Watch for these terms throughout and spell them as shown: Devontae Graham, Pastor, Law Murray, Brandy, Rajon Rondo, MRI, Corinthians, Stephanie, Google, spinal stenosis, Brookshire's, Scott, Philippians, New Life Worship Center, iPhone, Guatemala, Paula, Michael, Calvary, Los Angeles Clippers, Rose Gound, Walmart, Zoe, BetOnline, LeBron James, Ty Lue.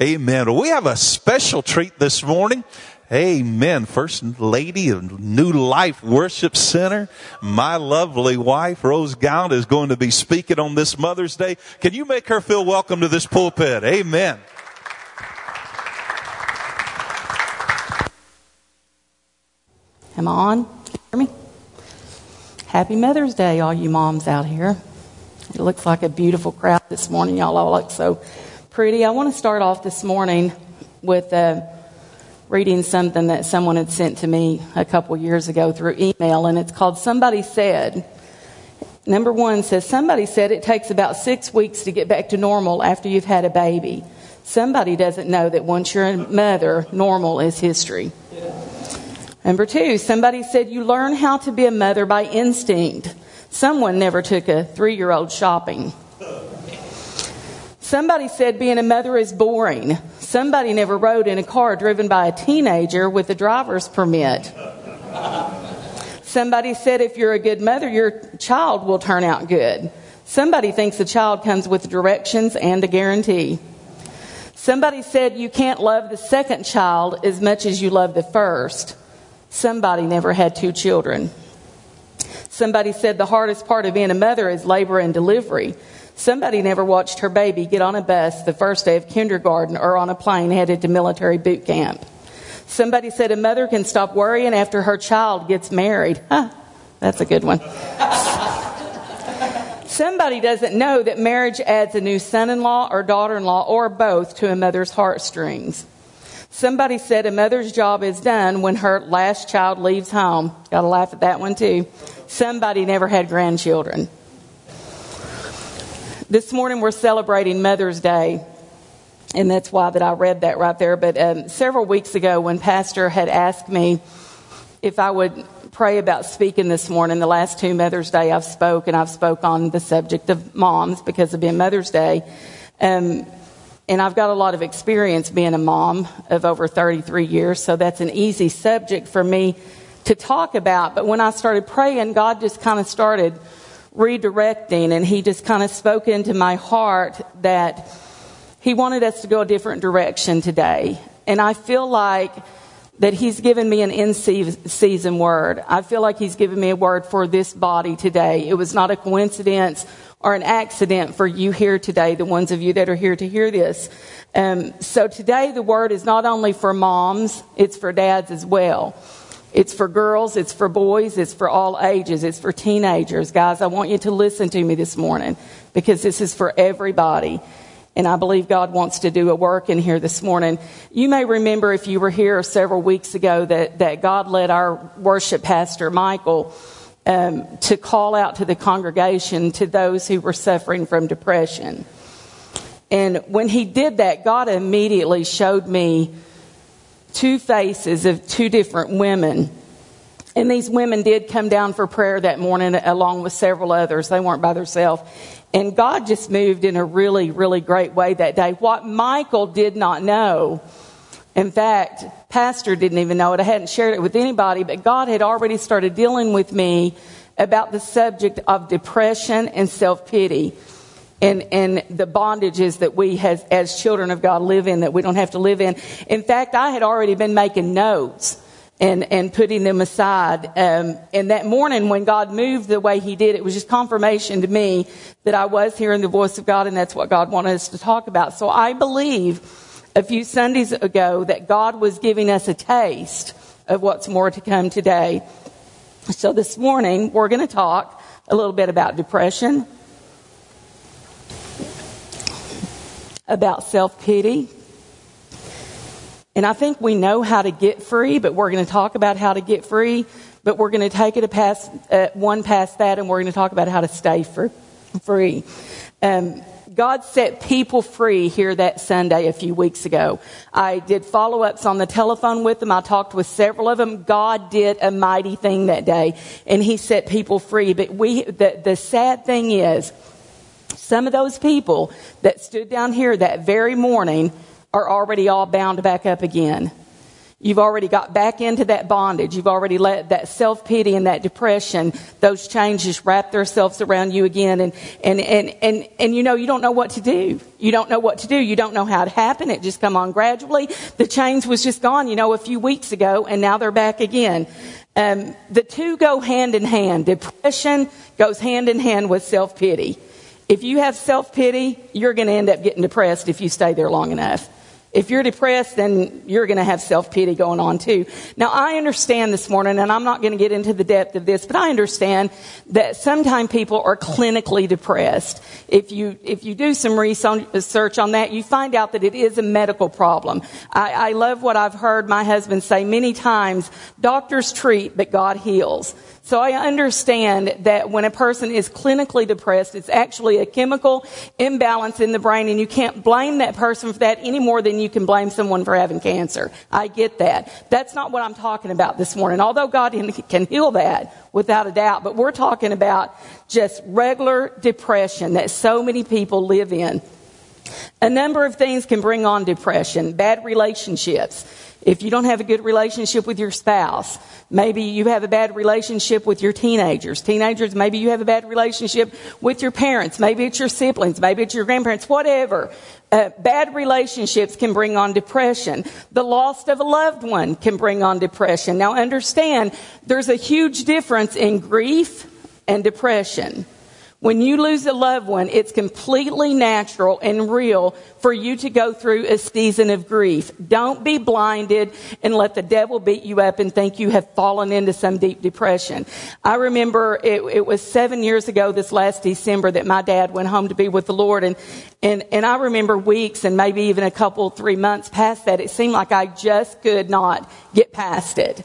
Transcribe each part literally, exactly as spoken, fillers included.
Amen. We have a special treat this morning. Amen. First Lady of New Life Worship Center, my lovely wife, Rose Gound, is going to be speaking on this Mother's Day. Can you make her feel welcome to this pulpit? Amen. Am I on? Hear me? Happy Mother's Day, all you moms out here. It looks like a beautiful crowd this morning. Y'all all look so pretty. I want to start off this morning with uh, reading something that someone had sent to me a couple years ago through email, and it's called Somebody Said. Number one says, somebody said it takes about six weeks to get back to normal after you've had a baby. Somebody doesn't know that once you're a mother, normal is history. Number two, somebody said you learn how to be a mother by instinct. Someone never took a three-year-old shopping. Somebody said being a mother is boring. Somebody never rode in a car driven by a teenager with a driver's permit. Somebody said if you're a good mother, your child will turn out good. Somebody thinks the child comes with directions and a guarantee. Somebody said you can't love the second child as much as you love the first. Somebody never had two children. Somebody said the hardest part of being a mother is labor and delivery. Somebody never watched her baby get on a bus the first day of kindergarten or on a plane headed to military boot camp. Somebody said a mother can stop worrying after her child gets married. Huh, that's a good one. Somebody doesn't know that marriage adds a new son-in-law or daughter-in-law or both to a mother's heartstrings. Somebody said a mother's job is done when her last child leaves home. Got to laugh at that one too. Somebody never had grandchildren. This morning we're celebrating Mother's Day, and that's why that I read that right there. But um, several weeks ago when Pastor had asked me if I would pray about speaking this morning, the last two Mother's Day I've spoke, and I've spoke on the subject of moms because of being Mother's Day. Um And I've got a lot of experience being a mom of over thirty-three years, so that's an easy subject for me to talk about. But when I started praying, God just kind of started redirecting, and he just kind of spoke into my heart that he wanted us to go a different direction today. And I feel like that he's given me an in-season word. I feel like he's given me a word for this body today. It was not a coincidence or an accident for you here today, the ones of you that are here to hear this. Um, so today the word is not only for moms, it's for dads as well. It's for girls, it's for boys, it's for all ages, it's for teenagers. Guys, I want you to listen to me this morning because this is for everybody. And I believe God wants to do a work in here this morning. You may remember if you were here several weeks ago that, that God led our worship pastor, Michael, Um, to call out to the congregation, to those who were suffering from depression. And when he did that, God immediately showed me two faces of two different women. And these women did come down for prayer that morning along with several others. They weren't by themselves. And God just moved in a really, really great way that day. What Michael did not know, in fact, Pastor didn't even know it. I hadn't shared it with anybody, but God had already started dealing with me about the subject of depression and self-pity and, and the bondages that we has, as children of God live in, that we don't have to live in. In fact, I had already been making notes and, and putting them aside. Um, and that morning when God moved the way he did, it was just confirmation to me that I was hearing the voice of God, and that's what God wanted us to talk about. So I believe a few Sundays ago that God was giving us a taste of what's more to come today. So this morning, we're going to talk a little bit about depression, about self-pity. And I think we know how to get free, but we're going to talk about how to get free. But we're going to take it a past, uh, one past that, and we're going to talk about how to stay for, free. Um God set people free here that Sunday a few weeks ago. I did follow-ups on the telephone with them. I talked with several of them. God did a mighty thing that day, and he set people free. But we, the, the sad thing is, some of those people that stood down here that very morning are already all bound back up again. You've already got back into that bondage. You've already let that self-pity and that depression, those changes wrap themselves around you again. And, and, and, and, and, you know, you don't know what to do. You don't know what to do. You don't know how it happened. It just come on gradually. The chains was just gone, you know, a few weeks ago, and now they're back again. Um, the two go hand in hand. Depression goes hand in hand with self-pity. If you have self-pity, you're going to end up getting depressed if you stay there long enough. If you're depressed, then you're going to have self-pity going on too. Now, I understand this morning, and I'm not going to get into the depth of this, but I understand that sometimes people are clinically depressed. If you if you do some research on that, you find out that it is a medical problem. I, I love what I've heard my husband say many times, doctors treat, but God heals. So I understand that when a person is clinically depressed, it's actually a chemical imbalance in the brain, and you can't blame that person for that any more than you can blame someone for having cancer. I get that. That's not what I'm talking about this morning, although God can heal that without a doubt. But we're talking about just regular depression that so many people live in. A number of things can bring on depression, bad relationships. If you don't have a good relationship with your spouse, maybe you have a bad relationship with your teenagers. Teenagers, maybe you have a bad relationship with your parents. Maybe it's your siblings. Maybe it's your grandparents, whatever. Uh, bad relationships can bring on depression. The loss of a loved one can bring on depression. Now understand, there's a huge difference in grief and depression. When you lose a loved one, it's completely natural and real for you to go through a season of grief. Don't be blinded and let the devil beat you up and think you have fallen into some deep depression. I remember it, it was seven years ago this last December that my dad went home to be with the Lord. And, and, and I remember weeks and maybe even a couple, three months past that, it seemed like I just could not get past it.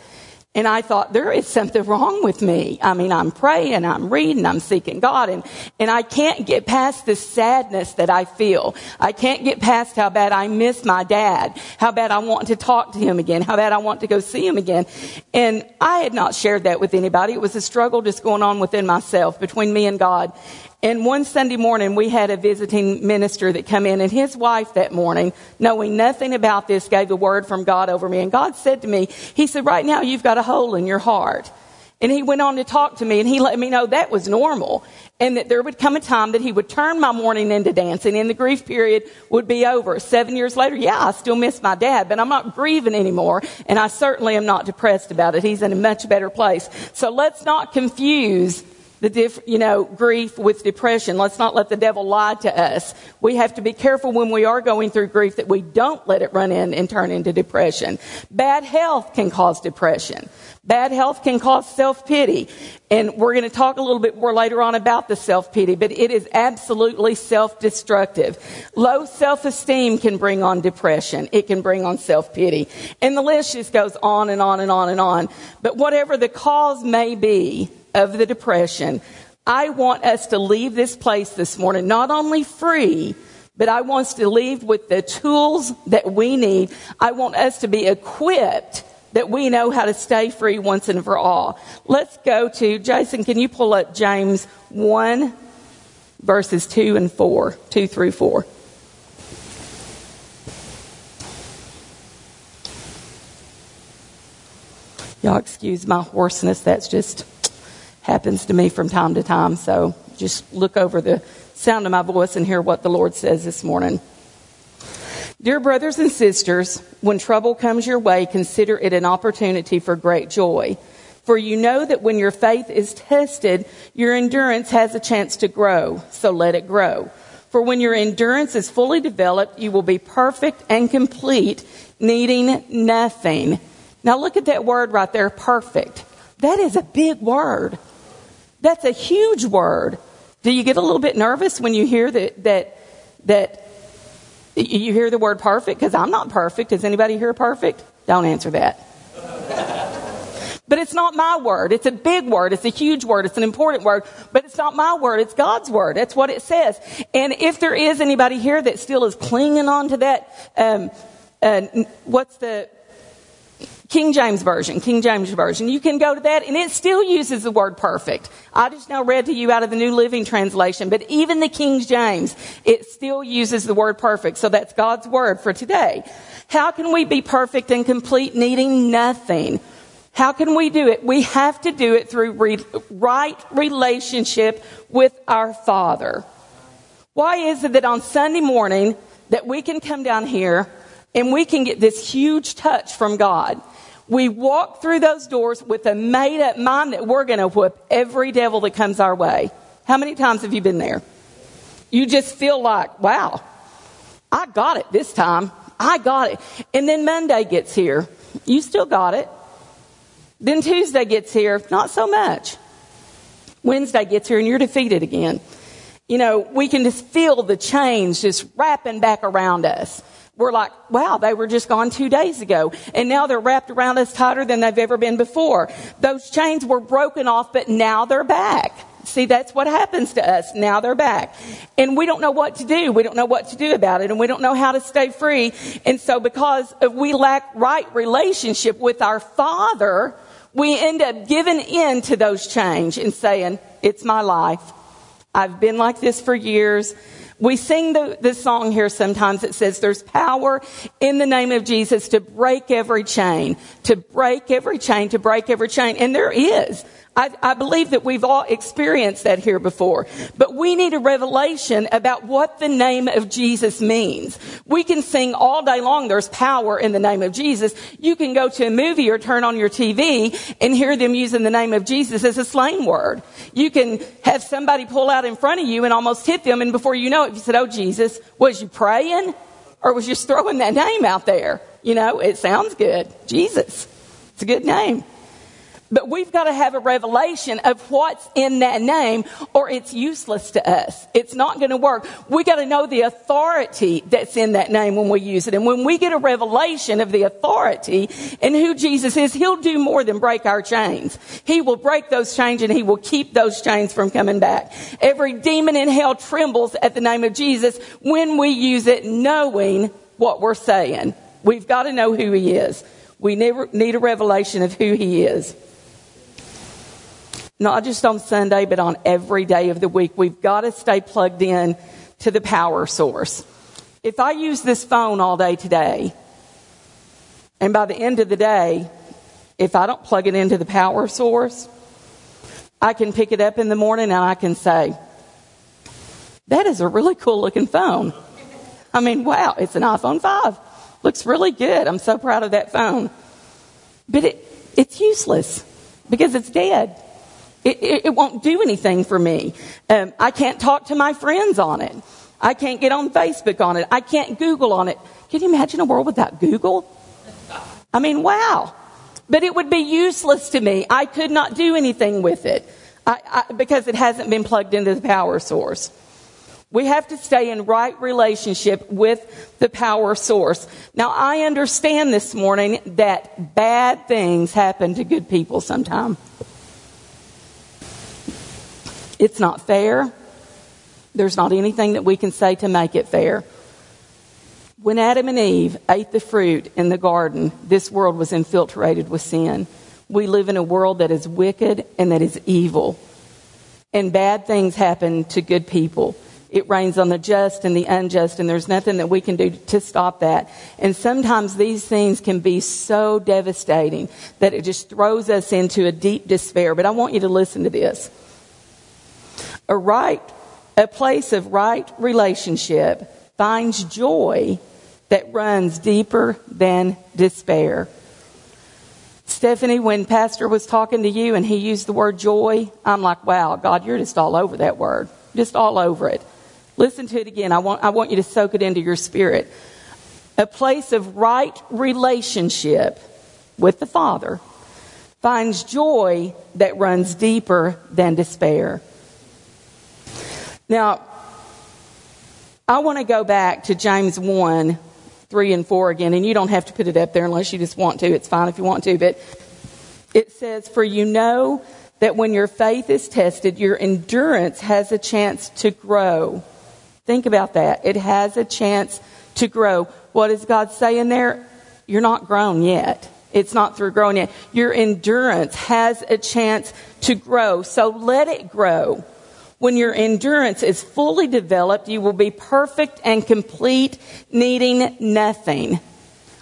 And I thought, there is something wrong with me. I mean, I'm praying, I'm reading, I'm seeking God, and, and I can't get past the sadness that I feel. I can't get past how bad I miss my dad, how bad I want to talk to him again, how bad I want to go see him again. And I had not shared that with anybody. It was a struggle just going on within myself, between me and God. And one Sunday morning, we had a visiting minister that come in, and his wife that morning, knowing nothing about this, gave the word from God over me. And God said to me, he said, right now you've got a hole in your heart. And he went on to talk to me, and he let me know that was normal, and that there would come a time that he would turn my morning into dancing, and the grief period would be over. Seven years later, yeah, I still miss my dad, but I'm not grieving anymore, and I certainly am not depressed about it. He's in a much better place. So let's not confuse The diff, you know, grief with depression. Let's not let the devil lie to us. We have to be careful when we are going through grief that we don't let it run in and turn into depression. Bad health can cause depression. Bad health can cause self-pity. And we're going to talk a little bit more later on about the self-pity, but it is absolutely self-destructive. Low self-esteem can bring on depression. It can bring on self-pity. And the list just goes on and on and on and on. But whatever the cause may be of the depression, I want us to leave this place this morning not only free, but I want us to leave with the tools that we need. I want us to be equipped that we know how to stay free once and for all. Let's go to, Jason, can you pull up James one, verses two and four, two through four. Y'all excuse my hoarseness, that's just happens to me from time to time, so just look over the sound of my voice and hear what the Lord says this morning. Dear brothers and sisters, when trouble comes your way, consider it an opportunity for great joy. For you know that when your faith is tested, your endurance has a chance to grow, so let it grow. For when your endurance is fully developed, you will be perfect and complete, needing nothing. Now look at that word right there, perfect. That is a big word. That's a huge word. Do you get a little bit nervous when you hear that that that you hear the word perfect? Because I'm not perfect. Is anybody here perfect? Don't answer that. But it's not my word. It's a big word. It's a huge word. It's an important word. But it's not my word. It's God's word. That's what it says. And if there is anybody here that still is clinging on to that, um, uh, what's the King James Version, King James Version. You can go to that, and it still uses the word perfect. I just now read to you out of the New Living Translation, but even the King James, it still uses the word perfect. So that's God's word for today. How can we be perfect and complete, needing nothing? How can we do it? We have to do it through re- right relationship with our Father. Why is it that on Sunday morning that we can come down here and we can get this huge touch from God? We walk through those doors with a made-up mind that we're going to whip every devil that comes our way. How many times have you been there? You just feel like, wow, I got it this time. I got it. And then Monday gets here. You still got it. Then Tuesday gets here. Not so much. Wednesday gets here and you're defeated again. You know, we can just feel the chains just wrapping back around us. We're like, wow, they were just gone two days ago. And now they're wrapped around us tighter than they've ever been before. Those chains were broken off, but now they're back. See, that's what happens to us. Now they're back. And we don't know what to do. We don't know what to do about it. And we don't know how to stay free. And so because we lack right relationship with our Father, we end up giving in to those chains and saying, it's my life. I've been like this for years. We sing the, this song here sometimes. It says there's power in the name of Jesus to break every chain, to break every chain, to break every chain. And there is. I, I believe that we've all experienced that here before. But we need a revelation about what the name of Jesus means. We can sing all day long, there's power in the name of Jesus. You can go to a movie or turn on your T V and hear them using the name of Jesus as a slang word. You can have somebody pull out in front of you and almost hit them. And before you know it, you said, oh, Jesus, was you praying or was you just throwing that name out there? You know, it sounds good. Jesus, it's a good name. But we've got to have a revelation of what's in that name or it's useless to us. It's not going to work. We got to know the authority that's in that name when we use it. And when we get a revelation of the authority and who Jesus is, he'll do more than break our chains. He will break those chains and he will keep those chains from coming back. Every demon in hell trembles at the name of Jesus when we use it, knowing what we're saying. We've got to know who he is. We need a revelation of who he is. Not just on Sunday, but on every day of the week. We've got to stay plugged in to the power source. If I use this phone all day today, and by the end of the day, if I don't plug it into the power source, I can pick it up in the morning and I can say, that is a really cool looking phone. I mean, wow, it's an iPhone five. Looks really good. I'm so proud of that phone. But it, it's useless because it's dead. It, it, it won't do anything for me. Um, I can't talk to my friends on it. I can't get on Facebook on it. I can't Google on it. Can you imagine a world without Google? I mean, wow. But it would be useless to me. I could not do anything with it I, I, because it hasn't been plugged into the power source. We have to stay in right relationship with the power source. Now, I understand this morning that bad things happen to good people sometimes. It's not fair. There's not anything that we can say to make it fair. When Adam and Eve ate the fruit in the garden, this world was infiltrated with sin. We live in a world that is wicked and that is evil. And bad things happen to good people. It rains on the just and the unjust, and there's nothing that we can do to stop that. And sometimes these things can be so devastating that it just throws us into a deep despair. But I want you to listen to this. A right, a place of right relationship finds joy that runs deeper than despair. Stephanie, when Pastor was talking to you and he used the word joy, I'm like, wow, God, you're just all over that word. Just all over it. Listen to it again. I want, I want you to soak it into your spirit. A place of right relationship with the Father finds joy that runs deeper than despair. Now, I want to go back to James one, three and four again. And you don't have to put it up there unless you just want to. It's fine if you want to. But it says, for you know that when your faith is tested, your endurance has a chance to grow. Think about that. It has a chance to grow. What is God saying there? You're not grown yet. It's not through growing it. Your endurance has a chance to grow. So let it grow. When your endurance is fully developed, you will be perfect and complete, needing nothing.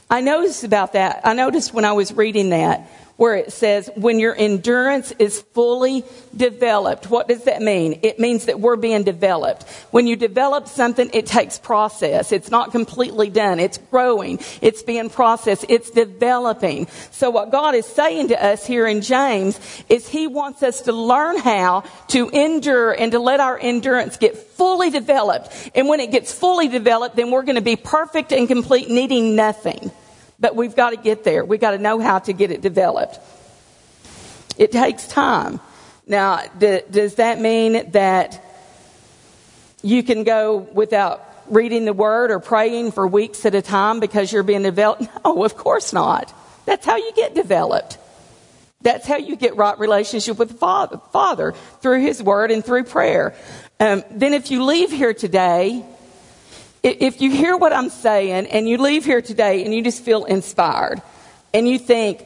I noticed about that. I noticed when I was reading that, where it says, when your endurance is fully developed. What does that mean? It means that we're being developed. When you develop something, it takes process. It's not completely done. It's growing. It's being processed. It's developing. So what God is saying to us here in James is he wants us to learn how to endure and to let our endurance get fully developed. And when it gets fully developed, then we're going to be perfect and complete, needing nothing. But we've got to get there. We've got to know how to get it developed. It takes time. Now, d- does that mean that you can go without reading the Word or praying for weeks at a time because you're being developed? No, of course not. That's how you get developed. That's how you get right relationship with the Father, Father through His Word and through prayer. Um, then if you leave here today... If you hear what I'm saying and you leave here today and you just feel inspired and you think,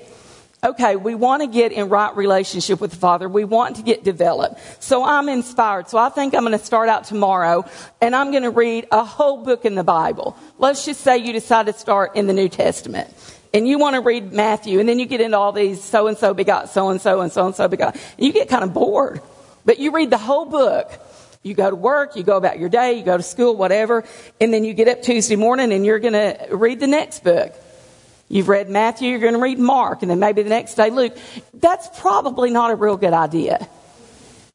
okay, we want to get in right relationship with the Father. We want to get developed. So I'm inspired. So I think I'm going to start out tomorrow and I'm going to read a whole book in the Bible. Let's just say you decide to start in the New Testament and you want to read Matthew, and then you get into all these so-and-so begot so-and-so and so-and-so begot. You get kind of bored, but you read the whole book. You go to work, you go about your day, you go to school, whatever, and then you get up Tuesday morning and you're going to read the next book. You've read Matthew, you're going to read Mark, and then maybe the next day Luke. That's probably not a real good idea.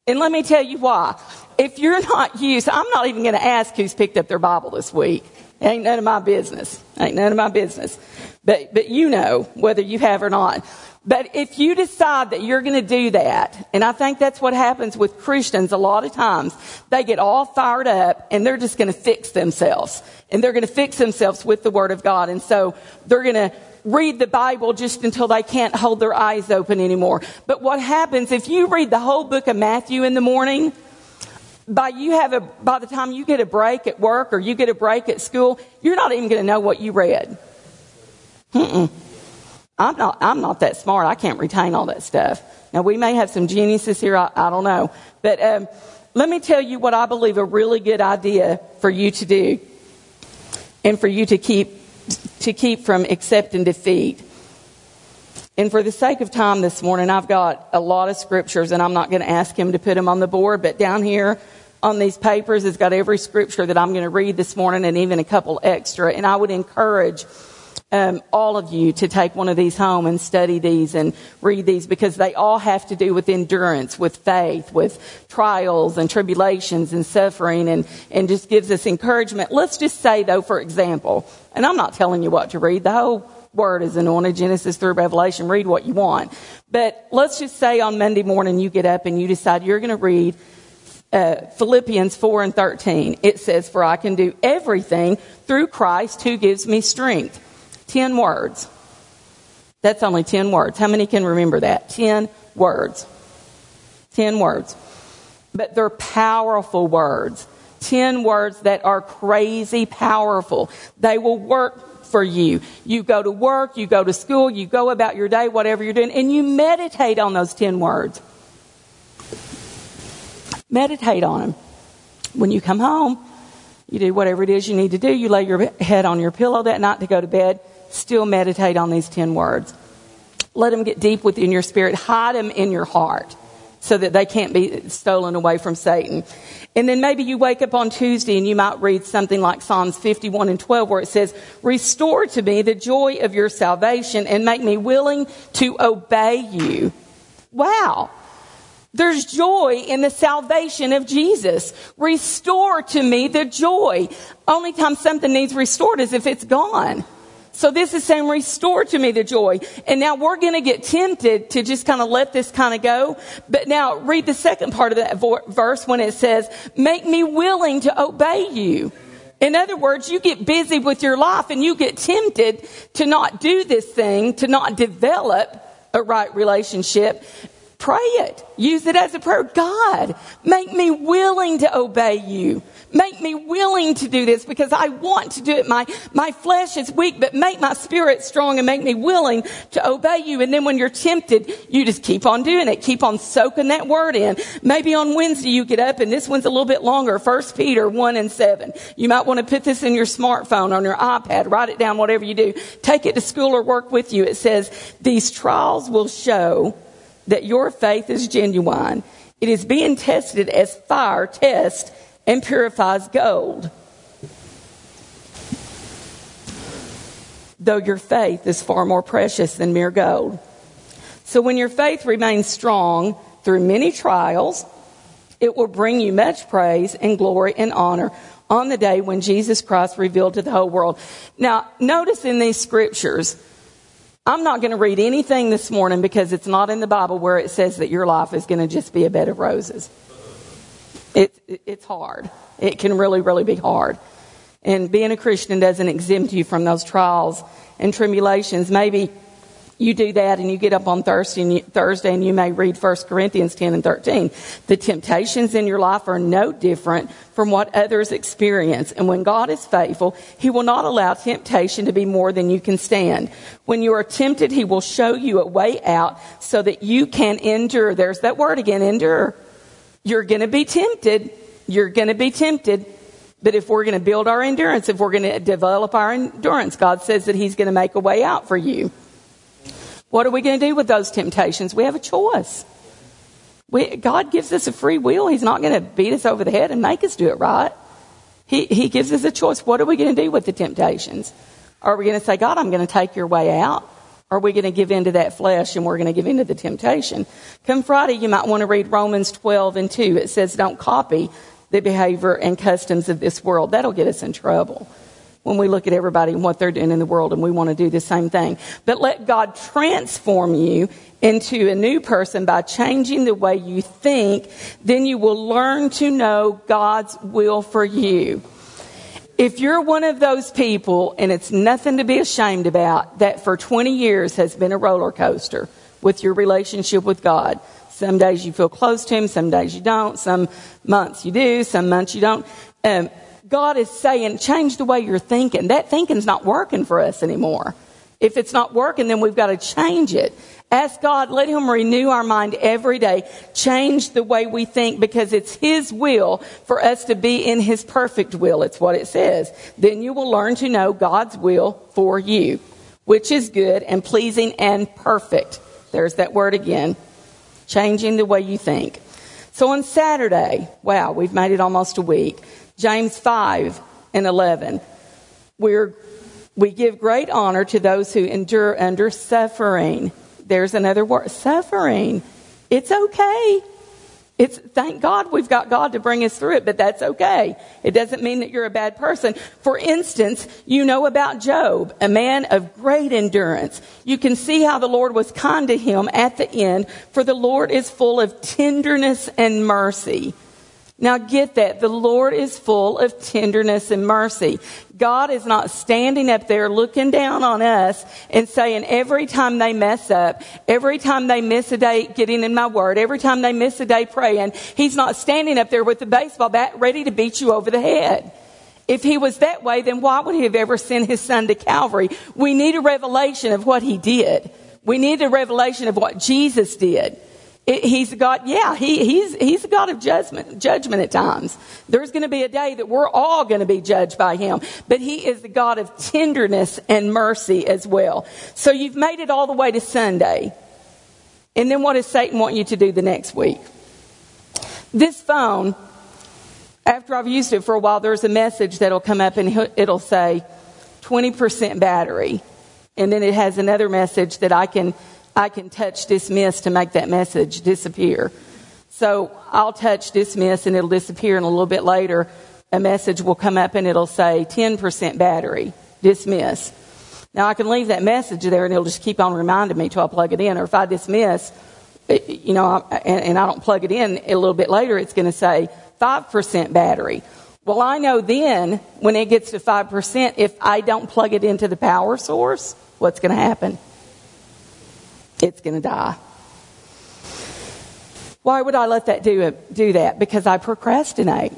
And let me tell you why. If you're not used, I'm not even going to ask who's picked up their Bible this week. It ain't none of my business. It ain't none of my business. But, but you know whether you have or not. But if you decide that you're going to do that, and I think that's what happens with Christians a lot of times, they get all fired up and they're just going to fix themselves. And they're going to fix themselves with the Word of God. And so they're going to read the Bible just until they can't hold their eyes open anymore. But what happens if you read the whole book of Matthew in the morning, by you have a, by the time you get a break at work or you get a break at school, you're not even going to know what you read. Mm-mm. I'm not, I'm not that smart. I can't retain all that stuff. Now, we may have some geniuses here. I, I don't know. But um, let me tell you what I believe a really good idea for you to do and for you to keep to keep from accepting defeat. And for the sake of time this morning, I've got a lot of scriptures, and I'm not going to ask him to put them on the board. But down here on these papers, it's got every scripture that I'm going to read this morning and even a couple extra. And I would encourage Um, all of you to take one of these home and study these and read these, because they all have to do with endurance, with faith, with trials and tribulations and suffering, and, and just gives us encouragement. Let's just say, though, for example, and I'm not telling you what to read. The whole Word is anointed, Genesis through Revelation. Read what you want. But let's just say on Monday morning you get up and you decide you're going to read Uh, Philippians four and thirteen. It says, "For I can do everything through Christ who gives me strength." Ten words. That's only ten words. How many can remember that? Ten words. Ten words. But they're powerful words. Ten words that are crazy powerful. They will work for you. You go to work, you go to school, you go about your day, whatever you're doing, and you meditate on those ten words. Meditate on them. When you come home, you do whatever it is you need to do. You lay your head on your pillow that night to go to bed. Still meditate on these ten words. Let them get deep within your spirit. Hide them in your heart so that they can't be stolen away from Satan. And then maybe you wake up on Tuesday and you might read something like Psalms fifty-one and twelve, where it says, "Restore to me the joy of your salvation and make me willing to obey you." Wow. There's joy in the salvation of Jesus. Restore to me the joy. Only time something needs restored is if it's gone. So this is saying, restore to me the joy. And now we're going to get tempted to just kind of let this kind of go. But now read the second part of that vo- verse when it says, "Make me willing to obey you." In other words, you get busy with your life and you get tempted to not do this thing, to not develop a right relationship. Pray it. Use it as a prayer. God, make me willing to obey you. Make me willing to do this because I want to do it. My, my flesh is weak, but make my spirit strong and make me willing to obey you. And then when you're tempted, you just keep on doing it. Keep on soaking that word in. Maybe on Wednesday you get up, and this one's a little bit longer. First Peter one and seven. You might want to put this in your smartphone, on your iPad. Write it down, whatever you do. Take it to school or work with you. It says, these trials will show that your faith is genuine. It is being tested as fire tests and purifies gold. Though your faith is far more precious than mere gold. So when your faith remains strong through many trials, it will bring you much praise and glory and honor on the day when Jesus Christ revealed to the whole world. Now, notice in these scriptures, I'm not going to read anything this morning because it's not in the Bible where it says that your life is going to just be a bed of roses. It, it, it's hard. It can really, really be hard. And being a Christian doesn't exempt you from those trials and tribulations. Maybe you do that and you get up on Thursday and you, Thursday and you may read First Corinthians ten and thirteen. The temptations in your life are no different from what others experience. And when God is faithful, he will not allow temptation to be more than you can stand. When you are tempted, he will show you a way out so that you can endure. There's that word again, endure. You're going to be tempted. You're going to be tempted. But if we're going to build our endurance, if we're going to develop our endurance, God says that he's going to make a way out for you. What are we going to do with those temptations? We have a choice. We, God gives us a free will. He's not going to beat us over the head and make us do it right. He, he gives us a choice. What are we going to do with the temptations? Are we going to say, God, I'm going to take your way out? Or are we going to give in to that flesh and we're going to give in to the temptation? Come Friday, you might want to read Romans twelve and two. It says, don't copy the behavior and customs of this world. That'll get us in trouble. When we look at everybody and what they're doing in the world, and we want to do the same thing. But let God transform you into a new person by changing the way you think. Then you will learn to know God's will for you. If you're one of those people, and it's nothing to be ashamed about, that for twenty years has been a roller coaster with your relationship with God. Some days you feel close to him, some days you don't, some months you do, some months you don't. Um, God is saying, change the way you're thinking. That thinking's not working for us anymore. If it's not working, then we've got to change it. Ask God, let him renew our mind every day. Change the way we think because it's his will for us to be in his perfect will. It's what it says. Then you will learn to know God's will for you, which is good and pleasing and perfect. There's that word again. Changing the way you think. So on Saturday, wow, we've made it almost a week. James five and eleven, we're, we give great honor to those who endure under suffering. There's another word, suffering. It's okay. It's thank God we've got God to bring us through it, but that's okay. It doesn't mean that you're a bad person. For instance, you know about Job, a man of great endurance. You can see how the Lord was kind to him at the end, for the Lord is full of tenderness and mercy. Now get that. The Lord is full of tenderness and mercy. God is not standing up there looking down on us and saying every time they mess up, every time they miss a day getting in my word, every time they miss a day praying, he's not standing up there with a baseball bat ready to beat you over the head. If he was that way, then why would he have ever sent his son to Calvary? We need a revelation of what he did. We need a revelation of what Jesus did. He's a God, yeah, he, he's, he's a God of judgment, judgment at times. There's going to be a day that we're all going to be judged by him. But he is the God of tenderness and mercy as well. So you've made it all the way to Sunday. And then what does Satan want you to do the next week? This phone, after I've used it for a while, there's a message that'll come up and it'll say twenty percent battery. And then it has another message that I can... I can touch dismiss to make that message disappear. So I'll touch dismiss and it'll disappear. And a little bit later, a message will come up and it'll say ten percent battery, dismiss. Now I can leave that message there and it'll just keep on reminding me till I plug it in. Or if I dismiss, you know, and I don't plug it in, a little bit later, it's going to say five percent battery. Well, I know then when it gets to five percent, if I don't plug it into the power source, what's going to happen? It's going to die. Why would I let that do it, do that? Because I procrastinate.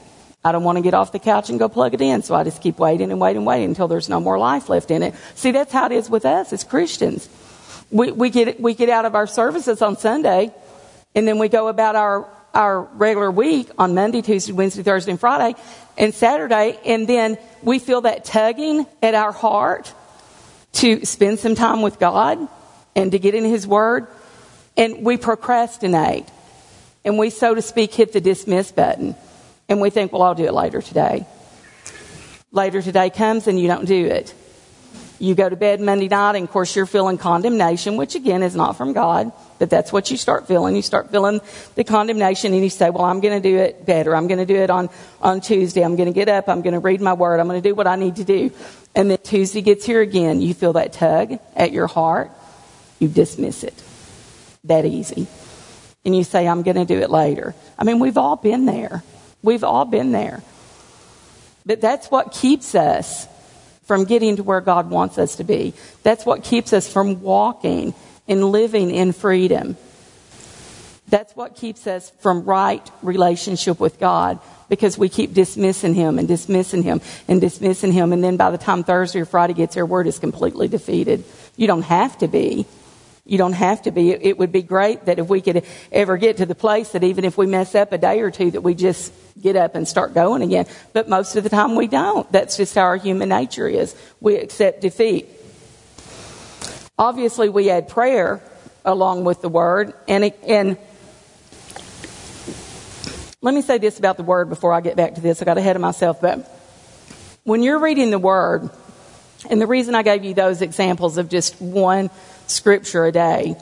I don't want to get off the couch and go plug it in. So I just keep waiting and waiting and waiting until there's no more life left in it. See, that's how it is with us as Christians. We, we get we get out of our services on Sunday, and then we go about our, our regular week on Monday, Tuesday, Wednesday, Thursday, and Friday, and Saturday. And then we feel that tugging at our heart to spend some time with God and to get in His Word. And we procrastinate. And we, so to speak, hit the dismiss button. And we think, well, I'll do it later today. Later today comes and you don't do it. You go to bed Monday night, and of course you're feeling condemnation, which again is not from God, but that's what you start feeling. You start feeling the condemnation, and you say, well, I'm going to do it better. I'm going to do it on, on Tuesday. I'm going to get up. I'm going to read my word. I'm going to do what I need to do. And then Tuesday gets here again. You feel that tug at your heart. You dismiss it. That easy. And you say, I'm going to do it later. I mean, we've all been there. We've all been there. But that's what keeps us from getting to where God wants us to be. That's what keeps us from walking and living in freedom. That's what keeps us from right relationship with God, because we keep dismissing Him and dismissing Him and dismissing Him. And then by the time Thursday or Friday gets there, we're just completely defeated. You don't have to be. You don't have to be. It would be great that if we could ever get to the place that even if we mess up a day or two, that we just get up and start going again. But most of the time we don't. That's just how our human nature is. We accept defeat. Obviously, we add prayer along with the word. And, it, and let me say this about the word before I get back to this. I got ahead of myself. But when you're reading the word, and the reason I gave you those examples of just one scripture a day,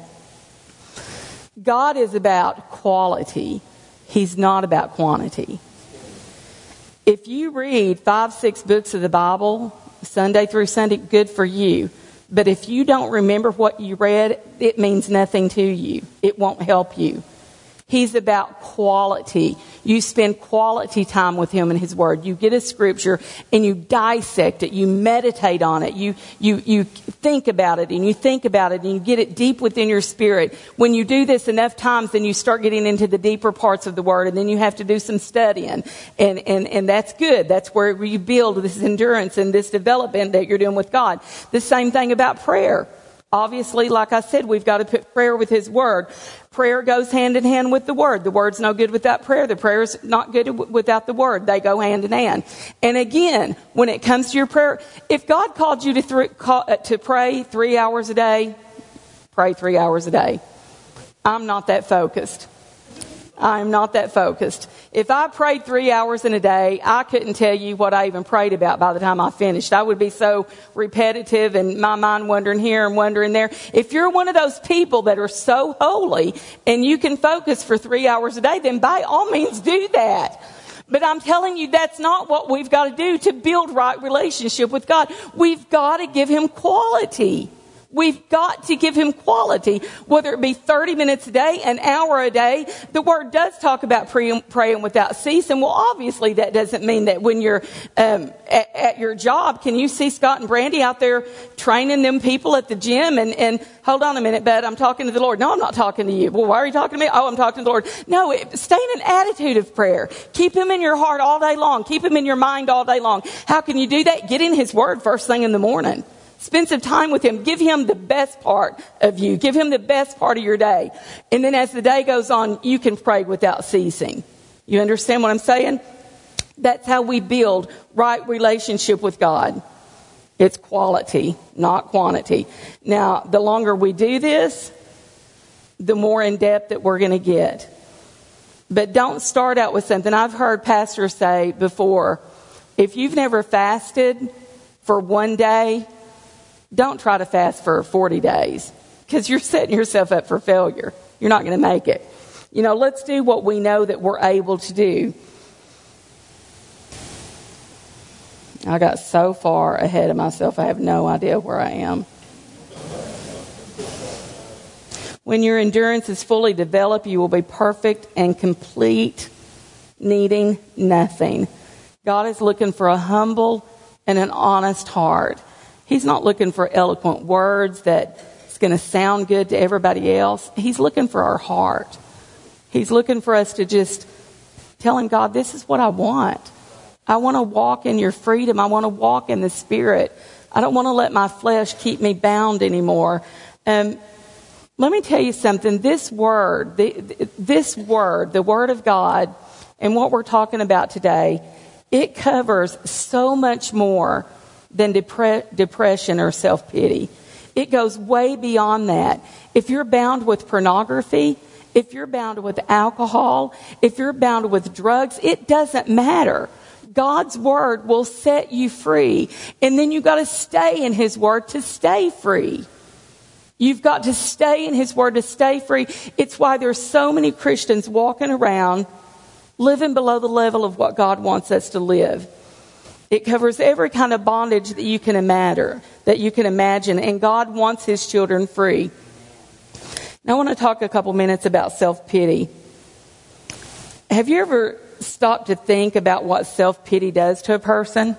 God is about quality. He's not about quantity. If you read five, six books of the Bible, Sunday through Sunday, good for you. But if you don't remember what you read, it means nothing to you. It won't help you. He's about quality. You spend quality time with Him and His Word. You get a scripture and you dissect it. You meditate on it. You, you, you think about it and you think about it and you get it deep within your spirit. When you do this enough times, then you start getting into the deeper parts of the Word, and then you have to do some studying. And, and, and that's good. That's where you build this endurance and this development that you're doing with God. The same thing about prayer. Obviously, like I said, we've got to put prayer with His Word. Prayer goes hand in hand with the Word. The Word's no good without prayer. The prayer's not good without the Word. They go hand in hand. And again, when it comes to your prayer, if God called you to, th- call, uh, to pray three hours a day, pray three hours a day. I'm not that focused. I'm not that focused. If I prayed three hours in a day, I couldn't tell you what I even prayed about by the time I finished. I would be so repetitive and my mind wandering here and wandering there. If you're one of those people that are so holy and you can focus for three hours a day, then by all means do that. But I'm telling you, that's not what we've got to do to build right relationship with God. We've got to give Him quality. We've got to give Him quality, whether it be thirty minutes a day, an hour a day. The Word does talk about praying without ceasing. Well, obviously, that doesn't mean that when you're um, at, at your job. Can you see Scott and Brandy out there training them people at the gym? And, and hold on a minute, bud, I'm talking to the Lord. No, I'm not talking to you. Well, why are you talking to me? Oh, I'm talking to the Lord. No, it, stay in an attitude of prayer. Keep Him in your heart all day long. Keep Him in your mind all day long. How can you do that? Get in His Word first thing in the morning. Spend some time with Him. Give Him the best part of you. Give Him the best part of your day. And then as the day goes on, you can pray without ceasing. You understand what I'm saying? That's how we build right relationship with God. It's quality, not quantity. Now, the longer we do this, the more in depth that we're going to get. But don't start out with something. I've heard pastors say before, if you've never fasted for one day, don't try to fast for forty days, because you're setting yourself up for failure. You're not going to make it. You know, let's do what we know that we're able to do. I got so far ahead of myself, I have no idea where I am. When your endurance is fully developed, you will be perfect and complete, needing nothing. God is looking for a humble and an honest heart. He's not looking for eloquent words that's going to sound good to everybody else. He's looking for our heart. He's looking for us to just tell him, God, this is what I want. I want to walk in your freedom. I want to walk in the Spirit. I don't want to let my flesh keep me bound anymore. Um, let me tell you something. This word, the, this word, the word of God, and what we're talking about today, it covers so much more than depre- depression or self-pity. It goes way beyond that. If you're bound with pornography, if you're bound with alcohol, if you're bound with drugs, it doesn't matter. God's word will set you free. And then you've got to stay in his word to stay free. You've got to stay in his word to stay free. It's why there's so many Christians walking around living below the level of what God wants us to live. It covers every kind of bondage that you can imagine, that you can imagine. And God wants his children free. Now, I want to talk a couple minutes about self-pity. Have you ever stopped to think about what self-pity does to a person?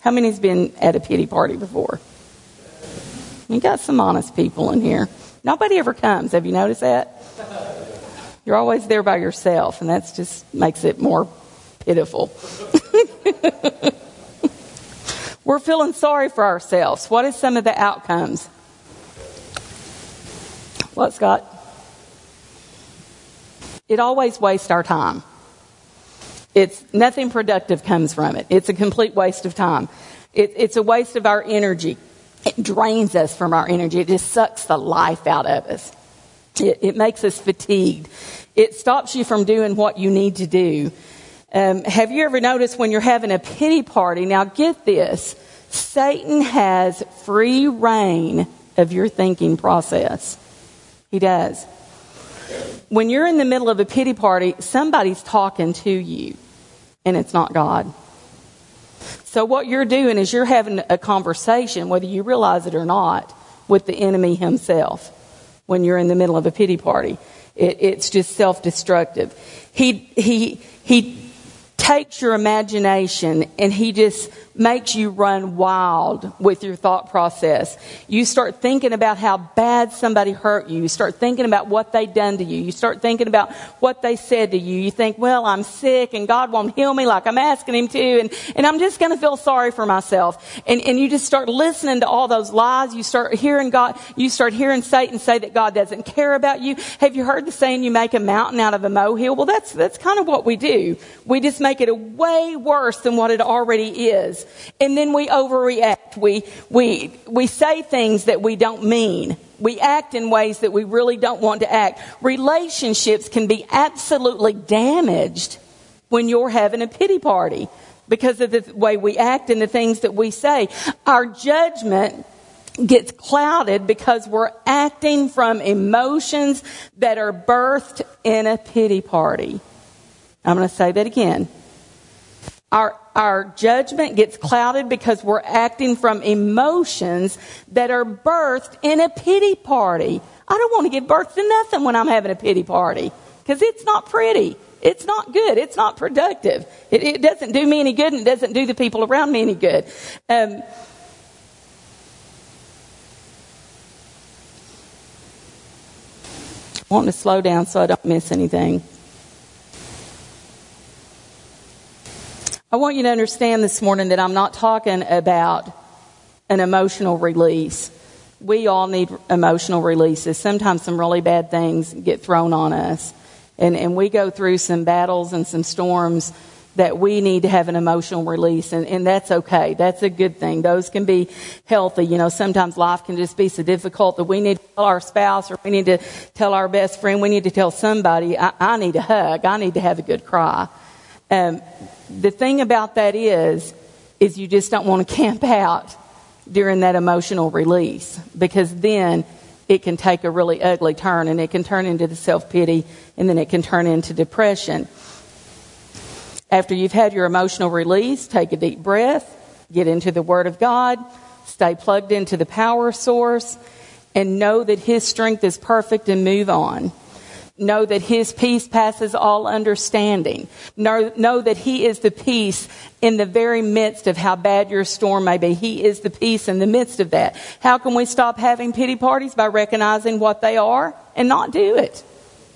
How many's been at a pity party before? You got some honest people in here. Nobody ever comes. Have you noticed that? You're always there by yourself, and that's just makes it more pitiful. We're feeling sorry for ourselves. What is some of the outcomes? What, Scott? It always wastes our time. It's nothing productive comes from it. It's a complete waste of time. It, it's a waste of our energy. It drains us from our energy. It just sucks the life out of us. It, it makes us fatigued. It stops you from doing what you need to do. Um, have you ever noticed when you're having a pity party? Now get this. Satan has free reign of your thinking process. He does. When you're in the middle of a pity party, somebody's talking to you, and it's not God. So what you're doing is you're having a conversation, whether you realize it or not, with the enemy himself. When you're in the middle of a pity party, it, it's just self-destructive. He he he takes your imagination and he just makes you run wild with your thought process. You start thinking about how bad somebody hurt you. You start thinking about what they done to you. You start thinking about what they said to you. You think, well, I'm sick and God won't heal me like I'm asking him to. And, and I'm just going to feel sorry for myself. And, and you just start listening to all those lies. You start hearing God, you start hearing Satan say that God doesn't care about you. Have you heard the saying, you make a mountain out of a molehill? Well, that's, that's kind of what we do. We just make it a way worse than what it already is. And then we overreact. We we we say things that we don't mean. We act in ways that we really don't want to act. Relationships can be absolutely damaged when you're having a pity party because of the way we act and the things that we say. Our judgment gets clouded because we're acting from emotions that are birthed in a pity party. I'm going to say that again. Our our judgment gets clouded because we're acting from emotions that are birthed in a pity party. I don't want to give birth to nothing when I'm having a pity party because it's not pretty. It's not good. It's not productive. It, it doesn't do me any good, and it doesn't do the people around me any good. Um, I want to slow down so I don't miss anything. I want you to understand this morning that I'm not talking about an emotional release. We all need emotional releases. Sometimes some really bad things get thrown on us. And, and we go through some battles and some storms that we need to have an emotional release. And, and that's okay. That's a good thing. Those can be healthy. You know, sometimes life can just be so difficult that we need to tell our spouse or we need to tell our best friend. We need to tell somebody, I, I need a hug. I need to have a good cry. Um, the thing about that is, is you just don't want to camp out during that emotional release, because then it can take a really ugly turn, and it can turn into the self-pity, and then it can turn into depression. After you've had your emotional release, take a deep breath, get into the Word of God, stay plugged into the power source, and know that His strength is perfect and move on. Know that His peace passes all understanding. Know, know that He is the peace in the very midst of how bad your storm may be. He is the peace in the midst of that. How can we stop having pity parties? By recognizing what they are and not do it.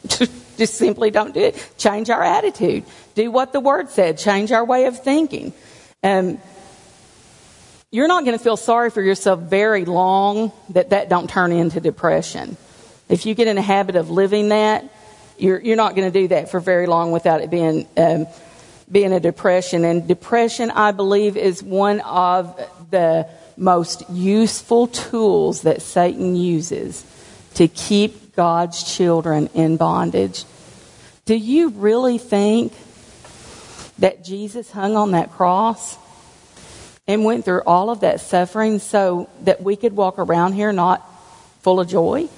Just simply don't do it. Change our attitude. Do what the Word said. Change our way of thinking. Um, you're not going to feel sorry for yourself very long that that don't turn into depression. If you get in a habit of living that, you're you're not going to do that for very long without it being um, being a depression. And depression, I believe, is one of the most useful tools that Satan uses to keep God's children in bondage. Do you really think that Jesus hung on that cross and went through all of that suffering so that we could walk around here not full of joy?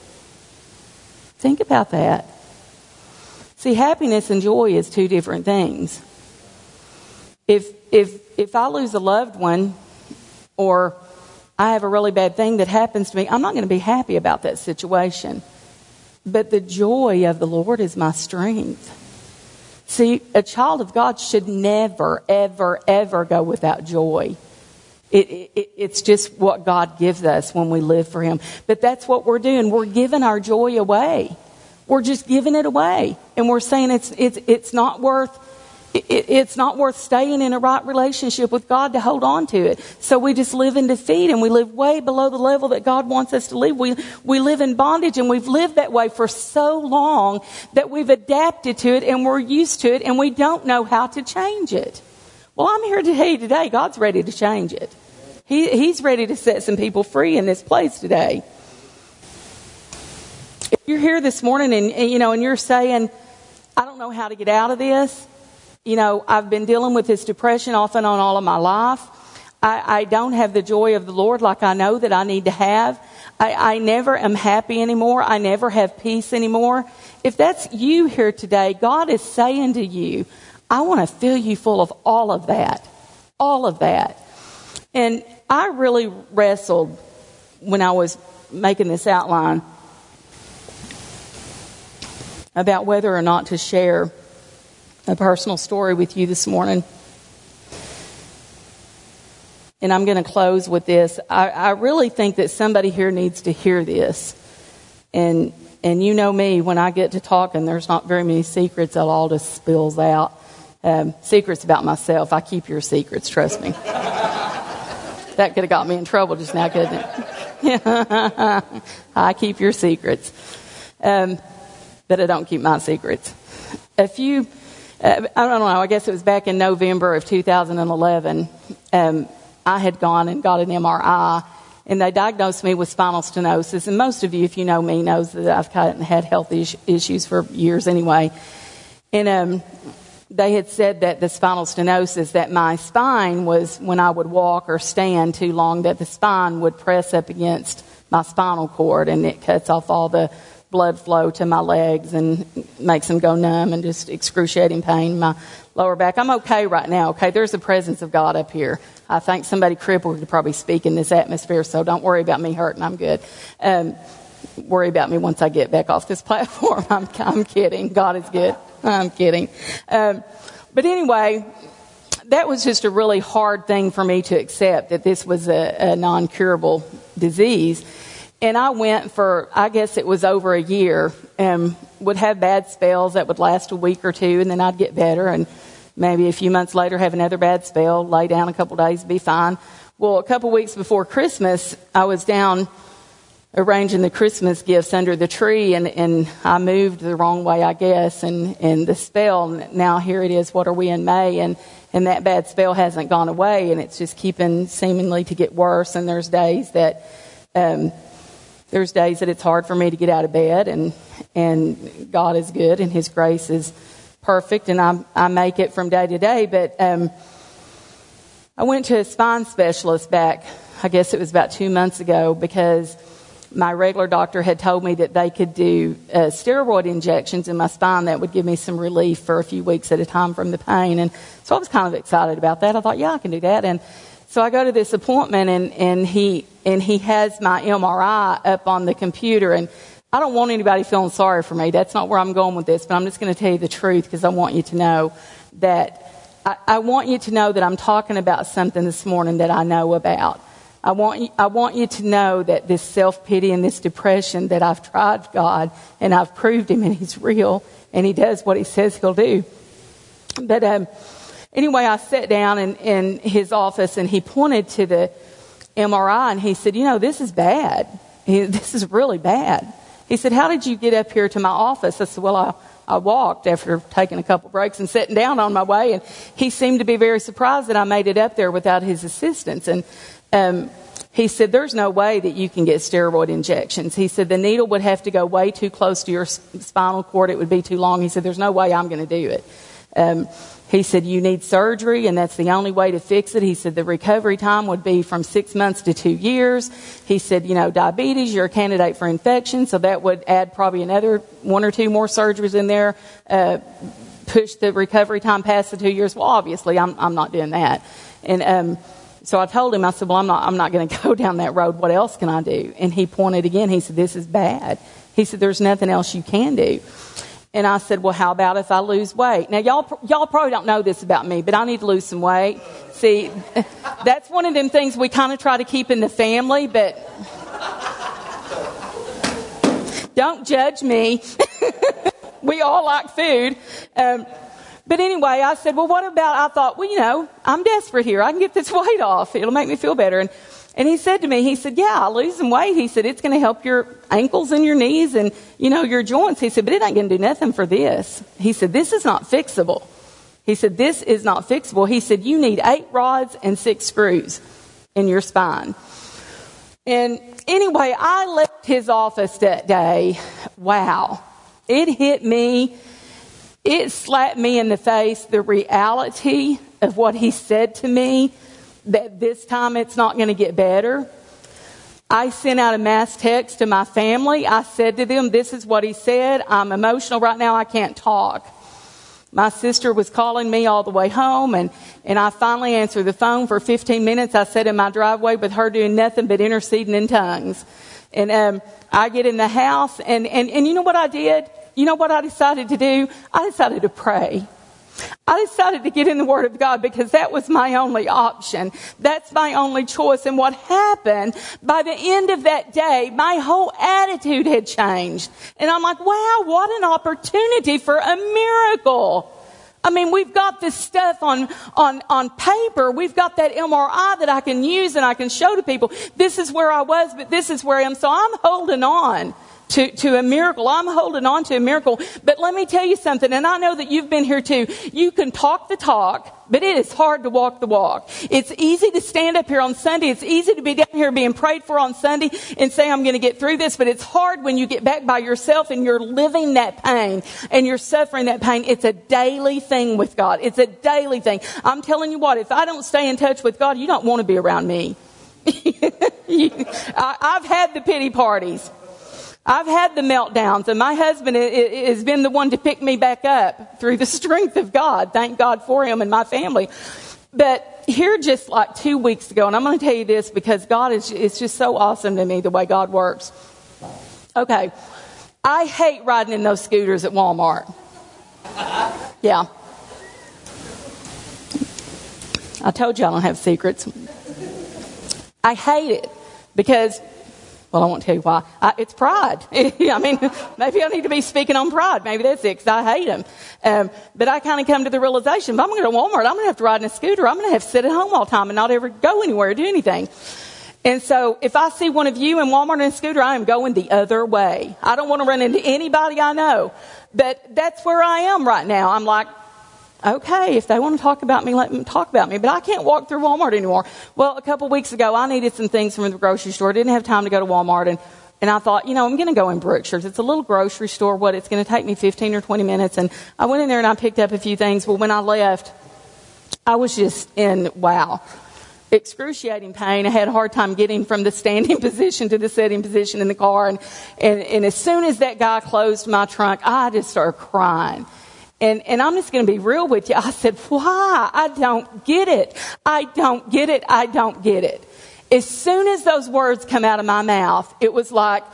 Think about that. See, happiness and joy is two different things. If if if I lose a loved one, or I have a really bad thing that happens to me, I'm not going to be happy about that situation. But the joy of the Lord is my strength. See, a child of God should never, ever, ever go without joy. It, it, it's just what God gives us when we live for Him. But that's what we're doing. We're giving our joy away. We're just giving it away, and we're saying it's it's it's not worth. It, it's not worth staying in a right relationship with God to hold on to it. So we just live in defeat, and we live way below the level that God wants us to live. We we live in bondage, and we've lived that way for so long that we've adapted to it, and we're used to it, and we don't know how to change it. Well, I'm here today. Today, God's ready to change it. He He's ready to set some people free in this place today. If you're here this morning, and, and you know, and you're saying, "I don't know how to get out of this. You know, I've been dealing with this depression off and on all of my life. I, I don't have the joy of the Lord like I know that I need to have. I, I never am happy anymore. I never have peace anymore." If that's you here today, God is saying to you, "I want to fill you full of all of that. All of that." And I really wrestled when I was making this outline about whether or not to share a personal story with you this morning. And I'm going to close with this. I, I really think that somebody here needs to hear this. And and you know me, when I get to talking, there's not very many secrets. It all just spills out. Um, secrets about myself. I keep your secrets, trust me. That could have got me in trouble just now, couldn't it? I keep your secrets. Um, but I don't keep my secrets. A few... Uh, I don't know, I guess it was back in November of two thousand eleven, um, I had gone and got an M R I, and they diagnosed me with spinal stenosis. And most of you, if you know me, knows that I've kind of had health is- issues for years anyway. And um, they had said that the spinal stenosis, that my spine was, when I would walk or stand too long, that the spine would press up against my spinal cord, and it cuts off all the blood flow to my legs and makes them go numb and just excruciating pain in my lower back. I'm okay right now, okay? There's the presence of God up here. I think somebody crippled could probably speak in this atmosphere, so don't worry about me hurting. I'm good. Um, worry about me once I get back off this platform. I'm, I'm kidding. God is good. I'm kidding. Um, but anyway, that was just a really hard thing for me to accept, that this was a, a non-curable disease. And I went for, I guess it was over a year, and would have bad spells that would last a week or two, and then I'd get better, and maybe a few months later have another bad spell, lay down a couple days, be fine. Well, a couple weeks before Christmas, I was down arranging the Christmas gifts under the tree, and, and I moved the wrong way, I guess, and, and the spell, now here it is, what are we in May, and, and that bad spell hasn't gone away, and it's just keeping seemingly to get worse, and there's days that... Um, There's days that it's hard for me to get out of bed, and and God is good, and His grace is perfect, and I I make it from day to day. But um, I went to a spine specialist back, I guess it was about two months ago, because my regular doctor had told me that they could do uh, steroid injections in my spine that would give me some relief for a few weeks at a time from the pain. And so I was kind of excited about that. I thought, yeah, I can do that. And so I go to this appointment, and, and he and he has my M R I up on the computer. And I don't want anybody feeling sorry for me. That's not where I'm going with this. But I'm just going to tell you the truth, because I want you to know that I, I want you to know that I'm talking about something this morning that I know about. I want you, I want you to know that this self-pity and this depression, that I've tried God and I've proved him and he's real and he does what he says he'll do. But um, anyway, I sat down in, in his office and he pointed to the M R I and he said, you know, this is bad. He, this is really bad. He said, how did you get up here to my office? I said, well, I, I walked after taking a couple breaks and sitting down on my way. And he seemed to be very surprised that I made it up there without his assistance. And um, he said, there's no way that you can get steroid injections. He said, the needle would have to go way too close to your spinal cord. It would be too long. He said, there's no way I'm going to do it. Um, he said, you need surgery, and that's the only way to fix it. He said, the recovery time would be from six months to two years. He said, you know, diabetes, you're a candidate for infection, so that would add probably another one or two more surgeries in there, uh, push the recovery time past the two years. Well, obviously, I'm, I'm not doing that. And um, so I told him, I said, well, I'm not, I'm not going to go down that road. What else can I do? And he pointed again. He said, this is bad. He said, there's nothing else you can do. And I said, well, how about if I lose weight? Now, y'all y'all probably don't know this about me, but I need to lose some weight. See, that's one of them things we kind of try to keep in the family, but don't judge me. We all like food. Um, but anyway, I said, well, what about, I thought, well, you know, I'm desperate here. I can get this weight off. It'll make me feel better. And And he said to me, he said, yeah, I'll lose some weight. He said, it's going to help your ankles and your knees and, you know, your joints. He said, but it ain't going to do nothing for this. He said, this is not fixable. He said, this is not fixable. He said, you need eight rods and six screws in your spine. And anyway, I left his office that day. Wow. It hit me. It slapped me in the face, the reality of what he said to me. That this time it's not going to get better. I sent out a mass text to my family. I said to them, this is what he said. I'm emotional right now. I can't talk. My sister was calling me all the way home, and, and I finally answered the phone for fifteen minutes. I sat in my driveway with her doing nothing but interceding in tongues. And um, I get in the house, and, and, and you know what I did? You know what I decided to do? I decided to pray. I decided to get in the Word of God because that was my only option. That's my only choice. And what happened, by the end of that day, my whole attitude had changed. And I'm like, wow, what an opportunity for a miracle. I mean, we've got this stuff on, on, on paper. We've got that M R I that I can use and I can show to people. This is where I was, but this is where I am. So I'm holding on. To, to a miracle. I'm holding on to a miracle. But let me tell you something, and I know that you've been here too. You can talk the talk, but it is hard to walk the walk. It's easy to stand up here on Sunday. It's easy to be down here being prayed for on Sunday and say, I'm going to get through this. But it's hard when you get back by yourself and you're living that pain and you're suffering that pain. It's a daily thing with God. It's a daily thing. I'm telling you what, if I don't stay in touch with God, you don't want to be around me. you, I, I've had the pity parties. I've had the meltdowns, and my husband has been the one to pick me back up through the strength of God. Thank God for him and my family. But here just like two weeks ago, and I'm going to tell you this because God is it's just so awesome to me the way God works. Okay, I hate riding in those scooters at Walmart. Yeah. I told you I don't have secrets. I hate it because... Well, I won't tell you why. I, it's pride. I mean, maybe I need to be speaking on pride. Maybe that's it, because I hate them. Um, but I kind of come to the realization, if I'm going to Walmart, I'm going to have to ride in a scooter. I'm going to have to sit at home all the time and not ever go anywhere or do anything. And so if I see one of you in Walmart in a scooter, I am going the other way. I don't want to run into anybody I know. But that's where I am right now. I'm like, okay, if they want to talk about me, let them talk about me. But I can't walk through Walmart anymore. Well, a couple weeks ago, I needed some things from the grocery store. I didn't have time to go to Walmart. And, and I thought, you know, I'm going to go in Brookshire's. It's a little grocery store. What, it's going to take me fifteen or twenty minutes. And I went in there and I picked up a few things. Well, when I left, I was just in, wow, excruciating pain. I had a hard time getting from the standing position to the sitting position in the car. And, and, and as soon as that guy closed my trunk, I just started crying. And and I'm just going to be real with you. I said, why? I don't get it. I don't get it. I don't get it. As soon as those words come out of my mouth, it was like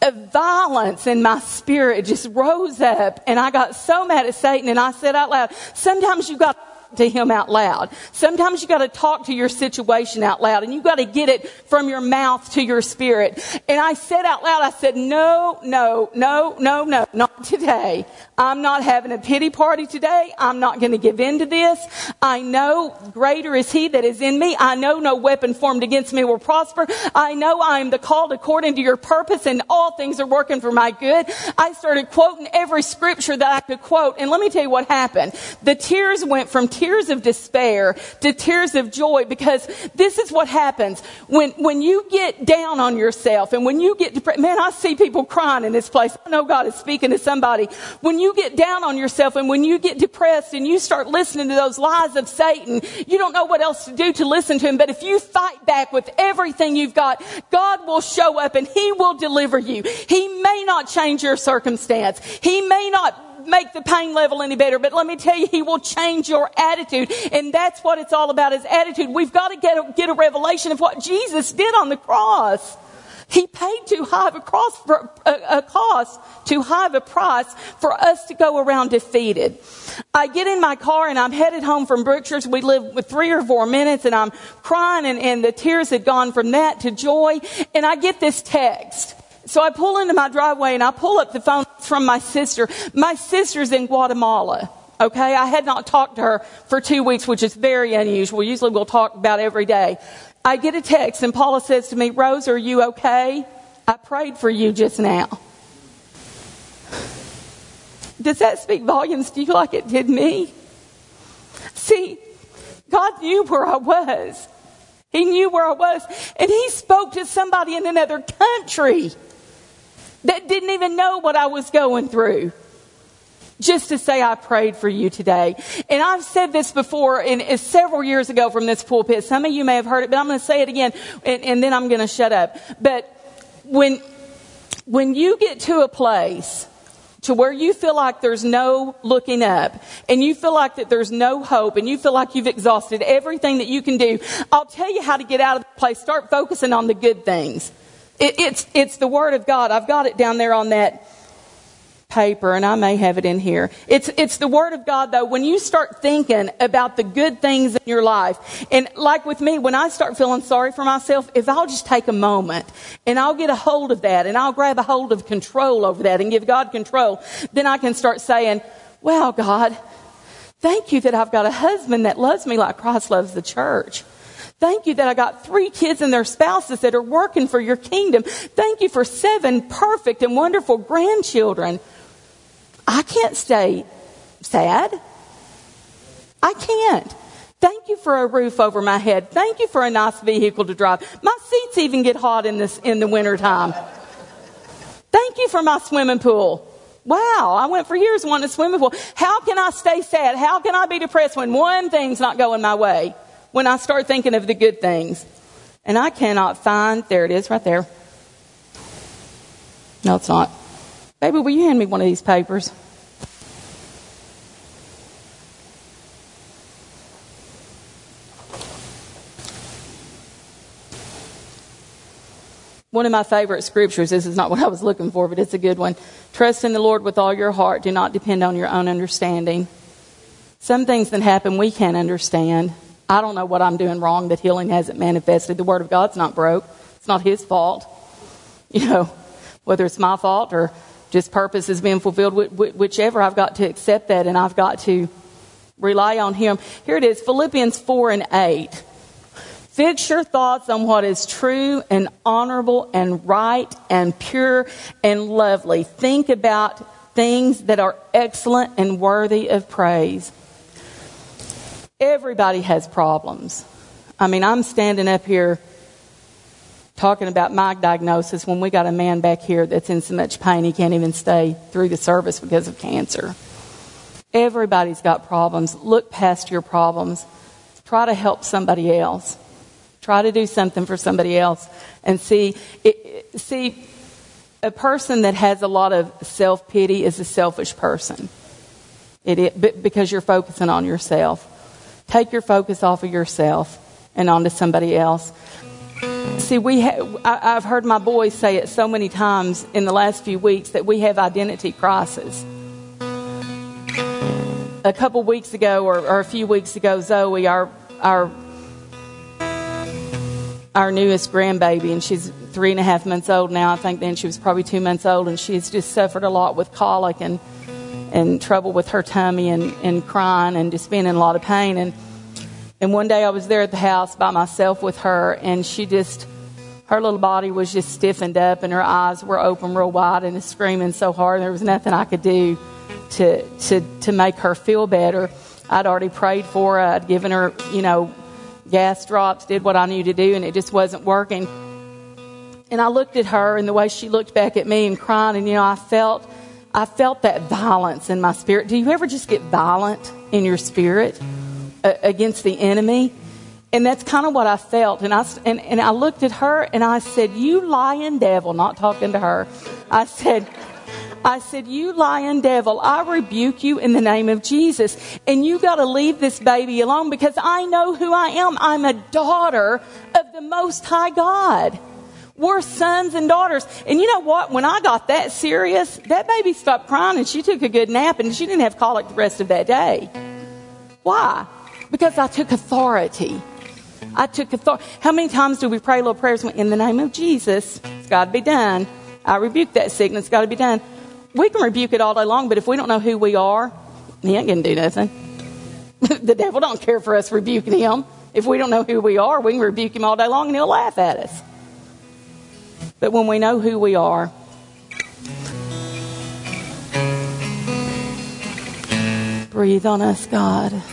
a violence in my spirit just rose up. And I got so mad at Satan. And I said out loud, sometimes you got talk to him out loud. Sometimes you got to talk to your situation out loud, and you got to get it from your mouth to your spirit. And I said out loud, I said, no, no, no, no, no, not today. I'm not having a pity party today. I'm not going to give in to this. I know greater is he that is in me. I know no weapon formed against me will prosper. I know I am the called according to your purpose, and all things are working for my good. I started quoting every scripture that I could quote. And let me tell you what happened. The tears went from tears of despair to tears of joy, because this is what happens when, when you get down on yourself and when you get depressed. Man, I see people crying in this place. I know God is speaking to somebody. When you get down on yourself and when you get depressed and you start listening to those lies of Satan, you don't know what else to do to listen to him. But if you fight back with everything you've got, God will show up and he will deliver you. He may not change your circumstance. He may not make the pain level any better, but let me tell you, he will change your attitude. And that's what it's all about, is attitude. We've got to get a, get a revelation of what Jesus did on the cross. He paid too high of a cross for a, a cost, too high of a price for us to go around defeated. I get in my car and I'm headed home from Brookshire's. We live with three or four minutes and I'm crying, and, and the tears had gone from that to joy. And I get this text. So I pull into my driveway and I pull up the phone from my sister. My sister's in Guatemala. Okay. I had not talked to her for two weeks, which is very unusual. Usually we'll talk about every day. I get a text and Paula says to me, "Rose, are you okay? I prayed for you just now." Does that speak volumes to you like it did me? See, God knew where I was. He knew where I was. And he spoke to somebody in another country that didn't even know what I was going through, just to say, "I prayed for you today." And I've said this before, and it's several years ago from this pulpit. Some of you may have heard it, but I'm going to say it again, and, and then I'm going to shut up. But when, when you get to a place to where you feel like there's no looking up, and you feel like that there's no hope, and you feel like you've exhausted everything that you can do, I'll tell you how to get out of the place. Start focusing on the good things. It, it's, it's the Word of God. I've got it down there on that paper, and I may have it in here. It's, it's the Word of God, though. When you start thinking about the good things in your life, and like with me, when I start feeling sorry for myself, if I'll just take a moment and I'll get a hold of that and I'll grab a hold of control over that and give God control, then I can start saying, "Wow, God, thank you that I've got a husband that loves me like Christ loves the church. Thank you that I got three kids and their spouses that are working for your kingdom. Thank you for seven perfect and wonderful grandchildren. I can't stay sad. I can't. Thank you for a roof over my head. Thank you for a nice vehicle to drive. My seats even get hot in this in the wintertime. Thank you for my swimming pool. Wow, I went for years wanting a swimming pool. How can I stay sad? How can I be depressed when one thing's not going my way? When I start thinking of the good things." And I cannot find, there it is right there. No, it's not. Baby, will you hand me one of these papers? One of my favorite scriptures. This is not what I was looking for, but it's a good one. "Trust in the Lord with all your heart. Do not depend on your own understanding." Some things that happen we can't understand. I don't know what I'm doing wrong that healing hasn't manifested. The Word of God's not broke. It's not his fault. You know, whether it's my fault or just purpose is being fulfilled, whichever, I've got to accept that and I've got to rely on him. Here it is, Philippians four and eight. "Fix your thoughts on what is true and honorable and right and pure and lovely. Think about things that are excellent and worthy of praise." Everybody has problems. I mean, I'm standing up here talking about my diagnosis when we got a man back here that's in so much pain he can't even stay through the service because of cancer. Everybody's got problems. Look past your problems. Try to help somebody else. Try to do something for somebody else. And see, it, see, a person that has a lot of self-pity is a selfish person. It, it, because you're focusing on yourself. Take your focus off of yourself and onto somebody else. See, we ha- I- I've heard my boys say it so many times in the last few weeks that we have identity crisis. a couple weeks ago or, or a few weeks ago, Zoe, our our our newest grandbaby, and she's three and a half months old now. I think then she was probably two months old, and she's just suffered a lot with colic and and trouble with her tummy and, and crying and just being in a lot of pain. And and one day I was there at the house by myself with her, and she just, her little body was just stiffened up, and her eyes were open real wide and screaming so hard. There was nothing I could do to to to make her feel better. I'd already prayed for her. I'd given her, you know, gas drops, did what I knew to do, and it just wasn't working. And I looked at her, and the way she looked back at me and crying, and, you know, I felt I felt that violence in my spirit. Do you ever just get violent in your spirit uh, against the enemy? And that's kind of what I felt. And I, and, and I looked at her, and I said, you lying devil, not talking to her. I said, I said, you lying devil, I rebuke you in the name of Jesus. And you got to leave this baby alone, because I know who I am. I'm a daughter of the Most High God. We're sons and daughters. And you know what? When I got that serious, that baby stopped crying, and she took a good nap, and she didn't have colic the rest of that day. Why? Because I took authority. I took authority. How many times do we pray little prayers in the name of Jesus? It's got to be done. I rebuke that sickness. It's got to be done. We can rebuke it all day long, but if we don't know who we are, he ain't going to do nothing. The devil don't care for us rebuking him. If we don't know who we are, we can rebuke him all day long, and he'll laugh at us. But when we know who we are, breathe on us, God.